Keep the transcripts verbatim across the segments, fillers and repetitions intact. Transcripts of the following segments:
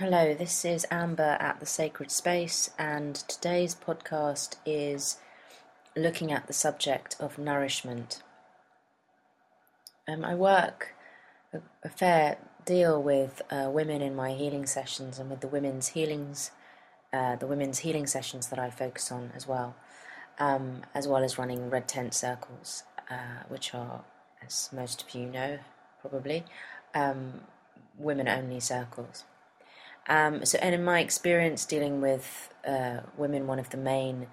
Hello, this is Amber at The Sacred Space, and today's podcast is looking at the subject of nourishment. Um, I work a, a fair deal with uh, women in my healing sessions and with the women's healings, uh, the women's healing sessions that I focus on as well, um, as well as running Red Tent Circles, uh, which are, as most of you know, probably, um, women-only circles. Um, so, and in my experience dealing with uh, women, one of the main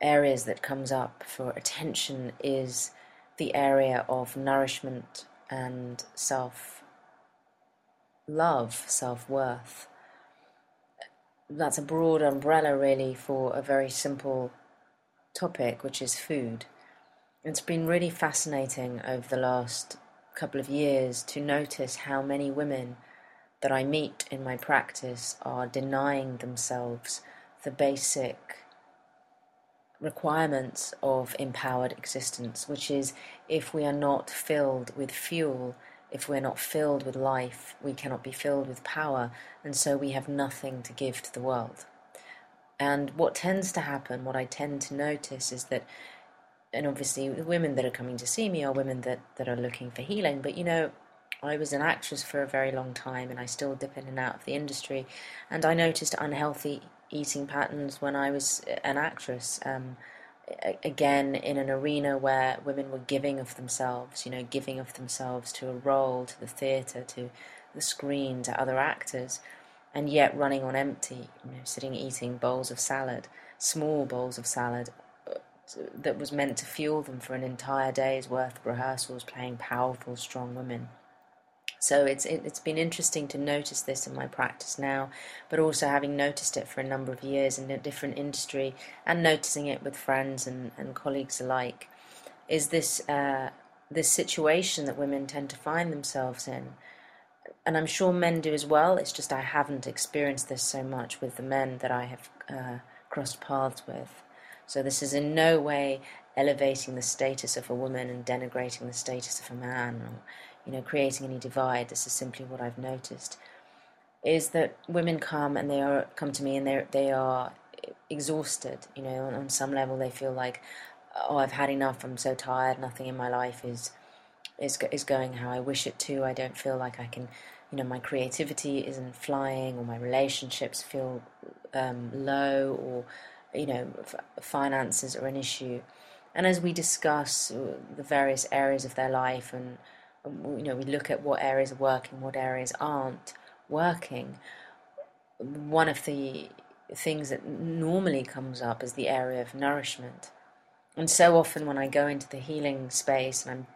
areas that comes up for attention is the area of nourishment and self-love, self-worth. That's a broad umbrella, really, for a very simple topic, which is food. It's been really fascinating over the last couple of years to notice how many women that I meet in my practice are denying themselves the basic requirements of empowered existence, which is, if we are not filled with fuel, if we're not filled with life, we cannot be filled with power, and so we have nothing to give to the world. And what tends to happen, what I tend to notice is that, and obviously the women that are coming to see me are women that, that are looking for healing, but you know, I was an actress for a very long time, and I still dip in and out of the industry, and I noticed unhealthy eating patterns when I was an actress, um, again in an arena where women were giving of themselves, you know, giving of themselves to a role, to the theatre, to the screen, to other actors, and yet running on empty, you know, sitting eating bowls of salad, small bowls of salad, that was meant to fuel them for an entire day's worth of rehearsals, playing powerful, strong women. So it's it, it's been interesting to notice this in my practice now, but also having noticed it for a number of years in a different industry and noticing it with friends and, and colleagues alike, is this uh, this situation that women tend to find themselves in. And I'm sure men do as well, it's just I haven't experienced this so much with the men that I have uh, crossed paths with. So this is in no way elevating the status of a woman and denigrating the status of a man, or, you know, creating any divide. This is simply what I've noticed, is that women come and they are come to me and they they are exhausted. You know, on, on some level they feel like, oh, I've had enough. I'm so tired. Nothing in my life is is is going how I wish it to. I don't feel like I can. You know, my creativity isn't flying, or my relationships feel um, low, or you know, f- finances are an issue. And as we discuss the various areas of their life and you know, we look at what areas are working, what areas aren't working. One of the things that normally comes up is the area of nourishment. And so often when I go into the healing space and I'm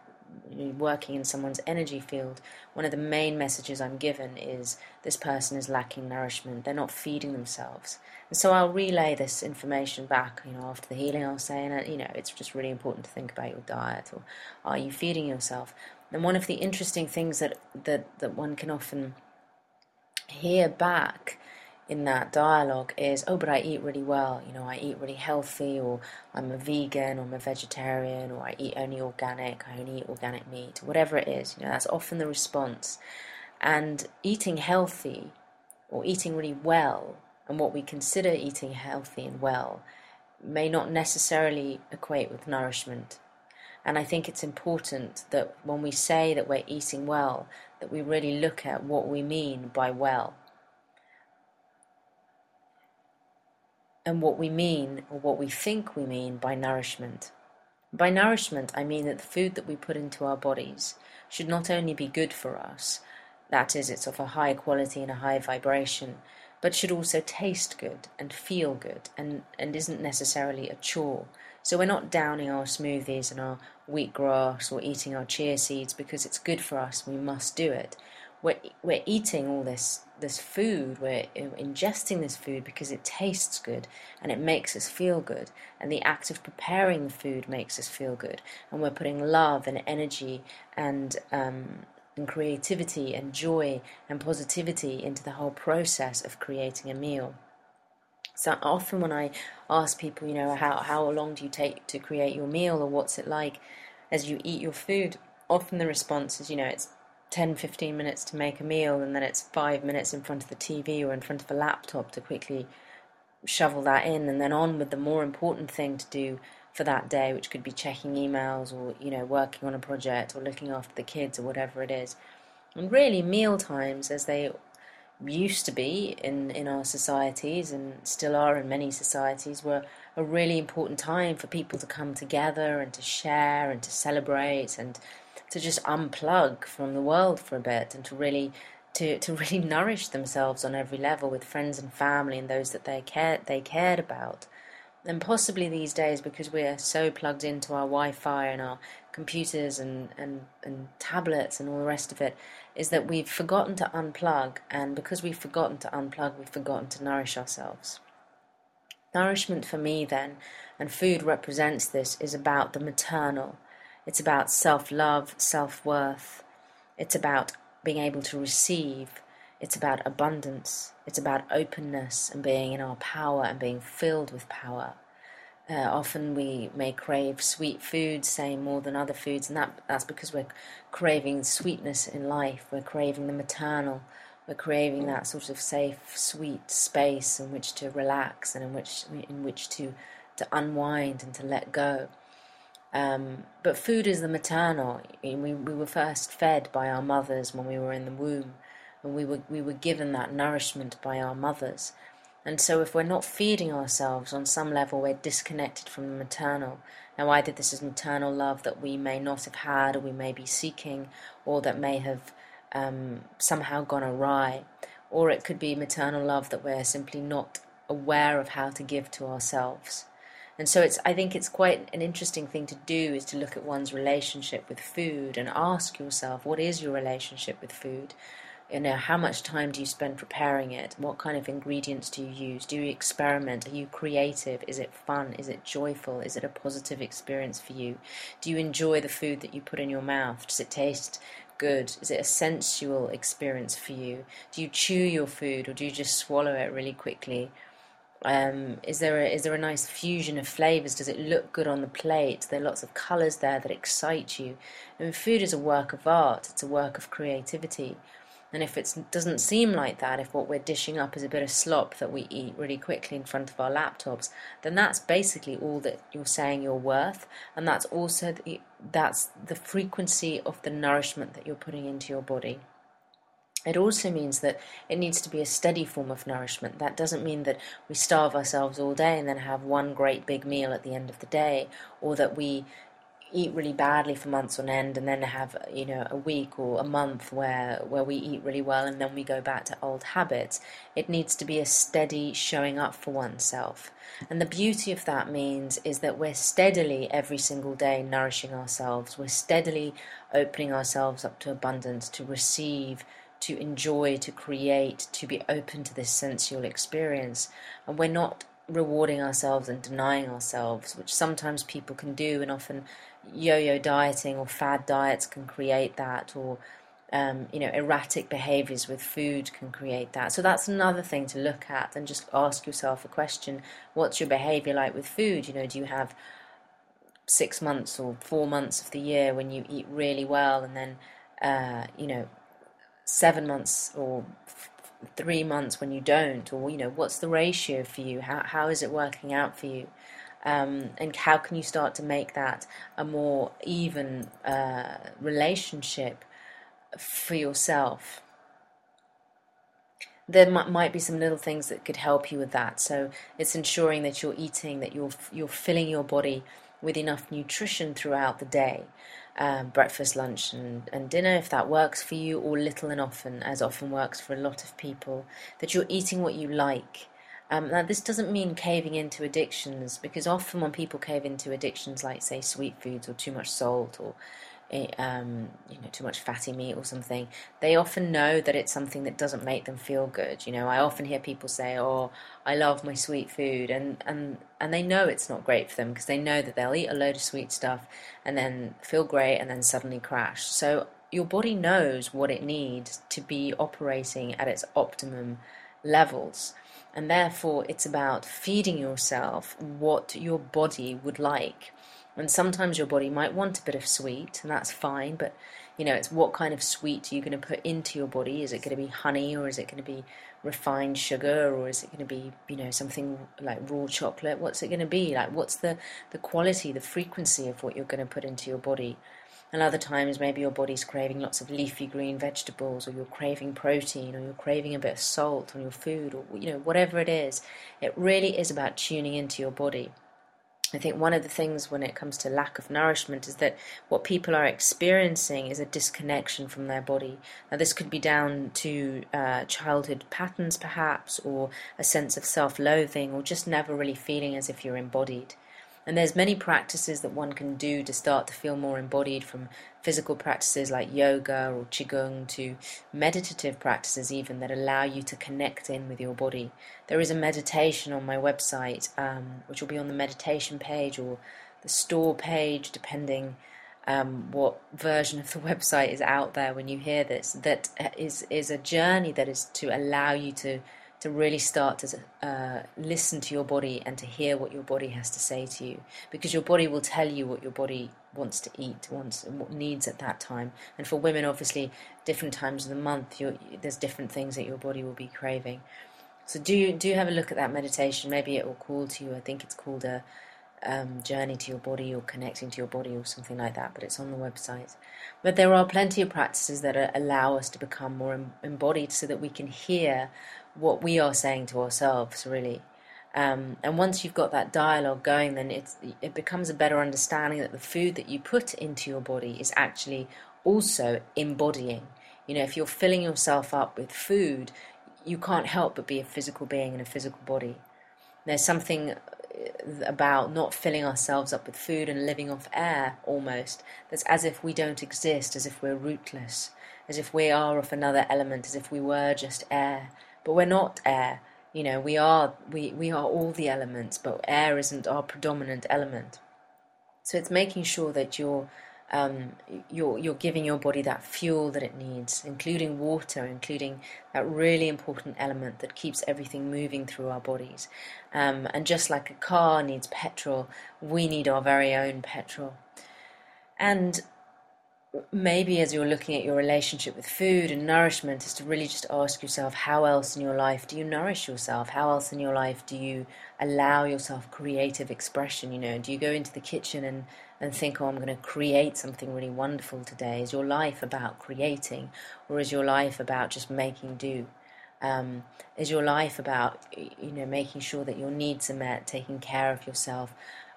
working in someone's energy field, one of the main messages I'm given is this person is lacking nourishment, they're not feeding themselves. And so I'll relay this information back, you know, after the healing I'll say, and you know, it's just really important to think about your diet, or are you feeding yourself? And one of the interesting things that, that, that one can often hear back in that dialogue is, oh, but I eat really well, you know, I eat really healthy, or I'm a vegan, or I'm a vegetarian, or I eat only organic, I only eat organic meat, whatever it is, you know, that's often the response. And eating healthy, or eating really well, and what we consider eating healthy and well, may not necessarily equate with nourishment. And I think it's important that when we say that we're eating well, that we really look at what we mean by well. And what we mean, or what we think we mean by nourishment. By nourishment, I mean that the food that we put into our bodies should not only be good for us, that is, it's of a high quality and a high vibration, but should also taste good and feel good, and, and isn't necessarily a chore. So we're not downing our smoothies and our wheatgrass, or eating our chia seeds because it's good for us, we must do it. We're, we're eating all this, this food, we're ingesting this food because it tastes good and it makes us feel good. And the act of preparing the food makes us feel good. And we're putting love and energy and, um, and creativity and joy and positivity into the whole process of creating a meal. So often when I ask people, you know, how, how long do you take to create your meal, or what's it like as you eat your food, often the response is, you know, it's ten to fifteen minutes to make a meal, and then it's five minutes in front of the T V or in front of a laptop to quickly shovel that in, and then on with the more important thing to do for that day, which could be checking emails or, you know, working on a project or looking after the kids or whatever it is. And really, meal times, as they used to be in, in our societies and still are in many societies, were a really important time for people to come together and to share and to celebrate and to just unplug from the world for a bit, and to really to, to really nourish themselves on every level with friends and family and those that they cared, they cared about. And possibly these days, because we're so plugged into our Wi-Fi and our computers and, and, and tablets and all the rest of it, is that we've forgotten to unplug, and because we've forgotten to unplug, we've forgotten to nourish ourselves. Nourishment for me then, and food represents this, is about the maternal. It's about self-love, self-worth. It's about being able to receive. It's about abundance. It's about openness and being in our power and being filled with power. Uh, often we may crave sweet foods, say, more than other foods, and that, that's because we're craving sweetness in life. We're craving the maternal. We're craving that sort of safe, sweet space in which to relax and in which in which to, to unwind and to let go. Um, but food is the maternal. We, we were first fed by our mothers when we were in the womb, and we were, we were given that nourishment by our mothers. And so if we're not feeding ourselves on some level, we're disconnected from the maternal. Now, either this is maternal love that we may not have had or we may be seeking, or that may have um, somehow gone awry, or it could be maternal love that we're simply not aware of how to give to ourselves. And so it's, I think it's quite an interesting thing to do, is to look at one's relationship with food and ask yourself, what is your relationship with food? You know, how much time do you spend preparing it? What kind of ingredients do you use? Do you experiment? Are you creative? Is it fun? Is it joyful? Is it a positive experience for you? Do you enjoy the food that you put in your mouth? Does it taste good? Is it a sensual experience for you? Do you chew your food, or do you just swallow it really quickly? Um, is there a, is there a nice fusion of flavours? Does it look good on the plate? There are lots of colours there that excite you. I mean, food is a work of art. It's a work of creativity. And if it doesn't seem like that, if what we're dishing up is a bit of slop that we eat really quickly in front of our laptops, then that's basically all that you're saying you're worth, and that's also the, that's the frequency of the nourishment that you're putting into your body. It also means that it needs to be a steady form of nourishment. That doesn't mean that we starve ourselves all day and then have one great big meal at the end of the day, or that we eat really badly for months on end and then have, you know, a week or a month where, where we eat really well and then we go back to old habits. It needs to be a steady showing up for oneself. And the beauty of that means is that we're steadily every single day nourishing ourselves. We're steadily opening ourselves up to abundance, to receive, to enjoy, to create, to be open to this sensual experience. And we're not rewarding ourselves and denying ourselves, which sometimes people can do, and often yo-yo dieting or fad diets can create that, or um, you know, erratic behaviours with food can create that. So that's another thing to look at, and just ask yourself a question: what's your behaviour like with food? You know, do you have six months or four months of the year when you eat really well, and then uh, you know, seven months or f- three months when you don't? Or, you know, what's the ratio for you? How how is it working out for you? Um, and how can you start to make that a more even uh, relationship for yourself? There m- might be some little things that could help you with that. So it's ensuring that you're eating, that you're you're filling your body with enough nutrition throughout the day. Um, breakfast, lunch and, and dinner, if that works for you, or little and often, as often works for a lot of people, that you're eating what you like. Um, now, this doesn't mean caving into addictions, because often when people cave into addictions like, say, sweet foods or too much salt or um, you know, too much fatty meat or something, they often know that it's something that doesn't make them feel good. You know, I often hear people say, oh, I love my sweet food, and, and, and they know it's not great for them, because they know that they'll eat a load of sweet stuff and then feel great and then suddenly crash. So your body knows what it needs to be operating at its optimum levels, and therefore it's about feeding yourself what your body would like. And sometimes your body might want a bit of sweet, and that's fine, but You know, it's what kind of sweet you're going to put into your body. Is it going to be honey, or is it going to be refined sugar, or is it going to be, you know, something like raw chocolate? What's it going to be? Like, what's the, the quality, the frequency of what you're going to put into your body? And other times maybe your body's craving lots of leafy green vegetables, or you're craving protein, or you're craving a bit of salt on your food, or, you know, whatever it is. It really is about tuning into your body. I think one of the things when it comes to lack of nourishment is that what people are experiencing is a disconnection from their body. Now, this could be down to uh, childhood patterns perhaps, or a sense of self-loathing, or just never really feeling as if you're embodied. And there's many practices that one can do to start to feel more embodied, from physical practices like yoga or qigong to meditative practices even, that allow you to connect in with your body. There is a meditation on my website, um, which will be on the meditation page or the store page, depending um, what version of the website is out there when you hear this, that is, is a journey that is to allow you to to really start to uh, listen to your body and to hear what your body has to say to you. Because your body will tell you what your body wants to eat, wants and what needs at that time. And for women, obviously, different times of the month, you're, there's different things that your body will be craving. So do do have a look at that meditation. Maybe it will call to you. I think it's called a um, journey to your body, or connecting to your body, or something like that. But it's on the website. But there are plenty of practices that are, allow us to become more em- embodied, so that we can hear what we are saying to ourselves, really. Um, and once you've got that dialogue going, then it's, it becomes a better understanding that the food that you put into your body is actually also embodying. You know, if you're filling yourself up with food, you can't help but be a physical being in a physical body. There's something about not filling ourselves up with food and living off air, almost. That's as if we don't exist, as if we're rootless, as if we are of another element, as if we were just air. But we're not air, you know, we are we, we are all the elements, but air isn't our predominant element. So it's making sure that you're, um, you're, you're giving your body that fuel that it needs, including water, including that really important element that keeps everything moving through our bodies. Um, and just like a car needs petrol, we need our very own petrol. And maybe as you're looking at your relationship with food and nourishment, is to really just ask yourself, how else in your life do you nourish yourself? How else in your life do you allow yourself creative expression? You know, do you go into the kitchen and, and think, oh, I'm going to create something really wonderful today? Is your life about creating, or is your life about just making do? Um, is your life about, you know, making sure that your needs are met, taking care of yourself?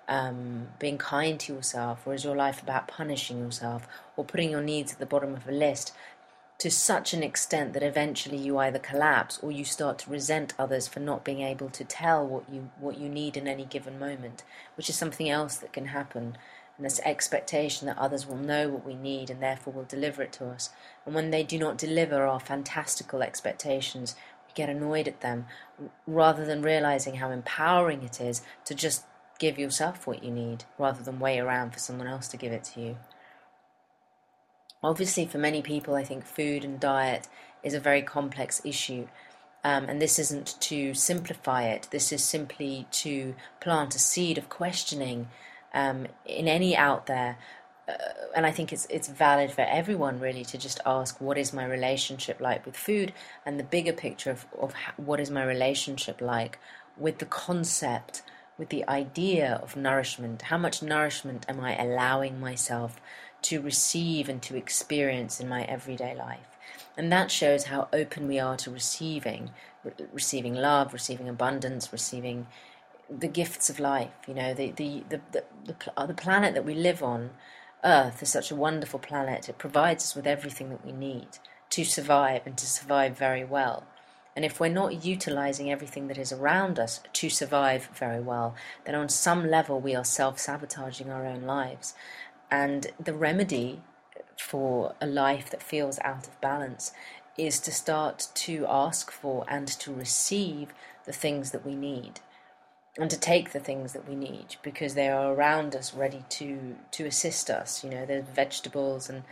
Um, being kind to yourself? Or is your life about punishing yourself, or putting your needs at the bottom of a list to such an extent that eventually you either collapse, or you start to resent others for not being able to tell what you what you need in any given moment, which is something else that can happen. And this expectation that others will know what we need and therefore will deliver it to us. And when they do not deliver our fantastical expectations, we get annoyed at them, rather than realizing how empowering it is to just give yourself what you need, rather than wait around for someone else to give it to you. Obviously, for many people, I think food and diet is a very complex issue. Um, and this isn't to simplify it. This is simply to plant a seed of questioning um, in any out there. Uh, and I think it's it's valid for everyone, really, to just ask, what is my relationship like with food? And the bigger picture of, of how, what is my relationship like with the concept, with the idea of nourishment? How much nourishment am I allowing myself to receive and to experience in my everyday life? And that shows how open we are to receiving, re- receiving love, receiving abundance, receiving the gifts of life. You know, the the the the, the, pl- the planet that we live on, Earth, is such a wonderful planet. It provides us with everything that we need to survive, and to survive very well. And if we're not utilizing everything that is around us to survive very well, then on some level we are self-sabotaging our own lives. And the remedy for a life that feels out of balance is to start to ask for and to receive the things that we need, and to take the things that we need, because they are around us, ready to, to assist us. You know, there's vegetables and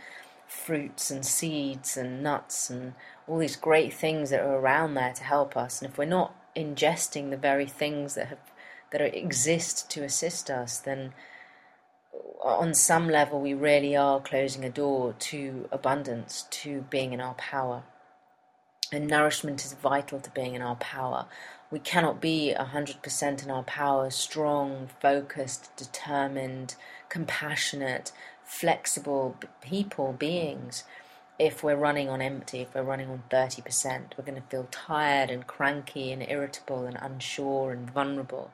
fruits and seeds and nuts and all these great things that are around there to help us. And if we're not ingesting the very things that have that are, exist to assist us, then on some level we really are closing a door to abundance, to being in our power. And nourishment is vital to being in our power. We cannot be one hundred percent in our power, strong, focused, determined, compassionate, flexible people, beings, if we're running on empty, if we're running on thirty percent. We're going to feel tired and cranky and irritable and unsure and vulnerable.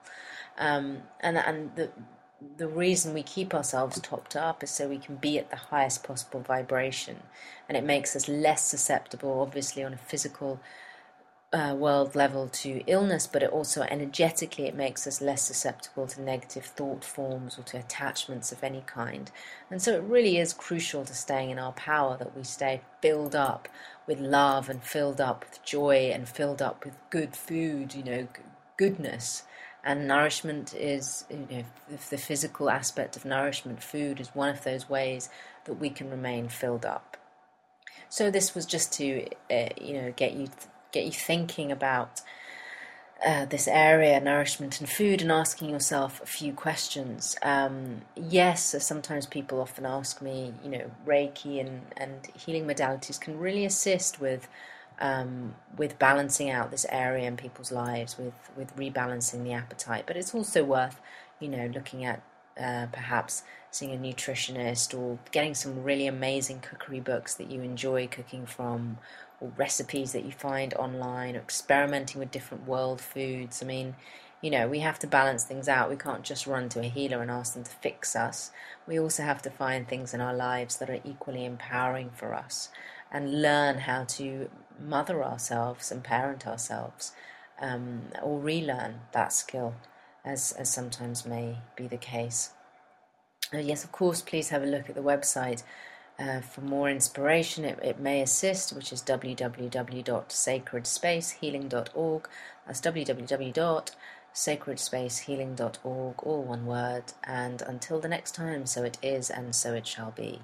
Um, and and the, the reason we keep ourselves topped up is so we can be at the highest possible vibration. And it makes us less susceptible, obviously, on a physical Uh, world level to illness, but it also energetically it makes us less susceptible to negative thought forms or to attachments of any kind. And so it really is crucial to staying in our power that we stay filled up with love and filled up with joy and filled up with good food, you know, goodness. And nourishment is, you know, the physical aspect of nourishment, food is one of those ways that we can remain filled up. So this was just to, uh, you know, get you... Th- get you thinking about uh, this area, nourishment and food, and asking yourself a few questions. Um, yes, sometimes people often ask me, you know, Reiki and, and healing modalities can really assist with um, with balancing out this area in people's lives, with, with rebalancing the appetite. But it's also worth, you know, looking at uh, perhaps seeing a nutritionist or getting some really amazing cookery books that you enjoy cooking from, or recipes that you find online, or experimenting with different world foods. I mean, you know, we have to balance things out. We can't just run to a healer and ask them to fix us. We also have to find things in our lives that are equally empowering for us and learn how to mother ourselves and parent ourselves, um, or relearn that skill, as, as sometimes may be the case. And yes, of course, please have a look at the website. Uh, for more inspiration, it, it may assist, which is w w w dot sacred space healing dot org. That's w w w dot sacred space healing dot org, all one word. And until the next time, so it is and so it shall be.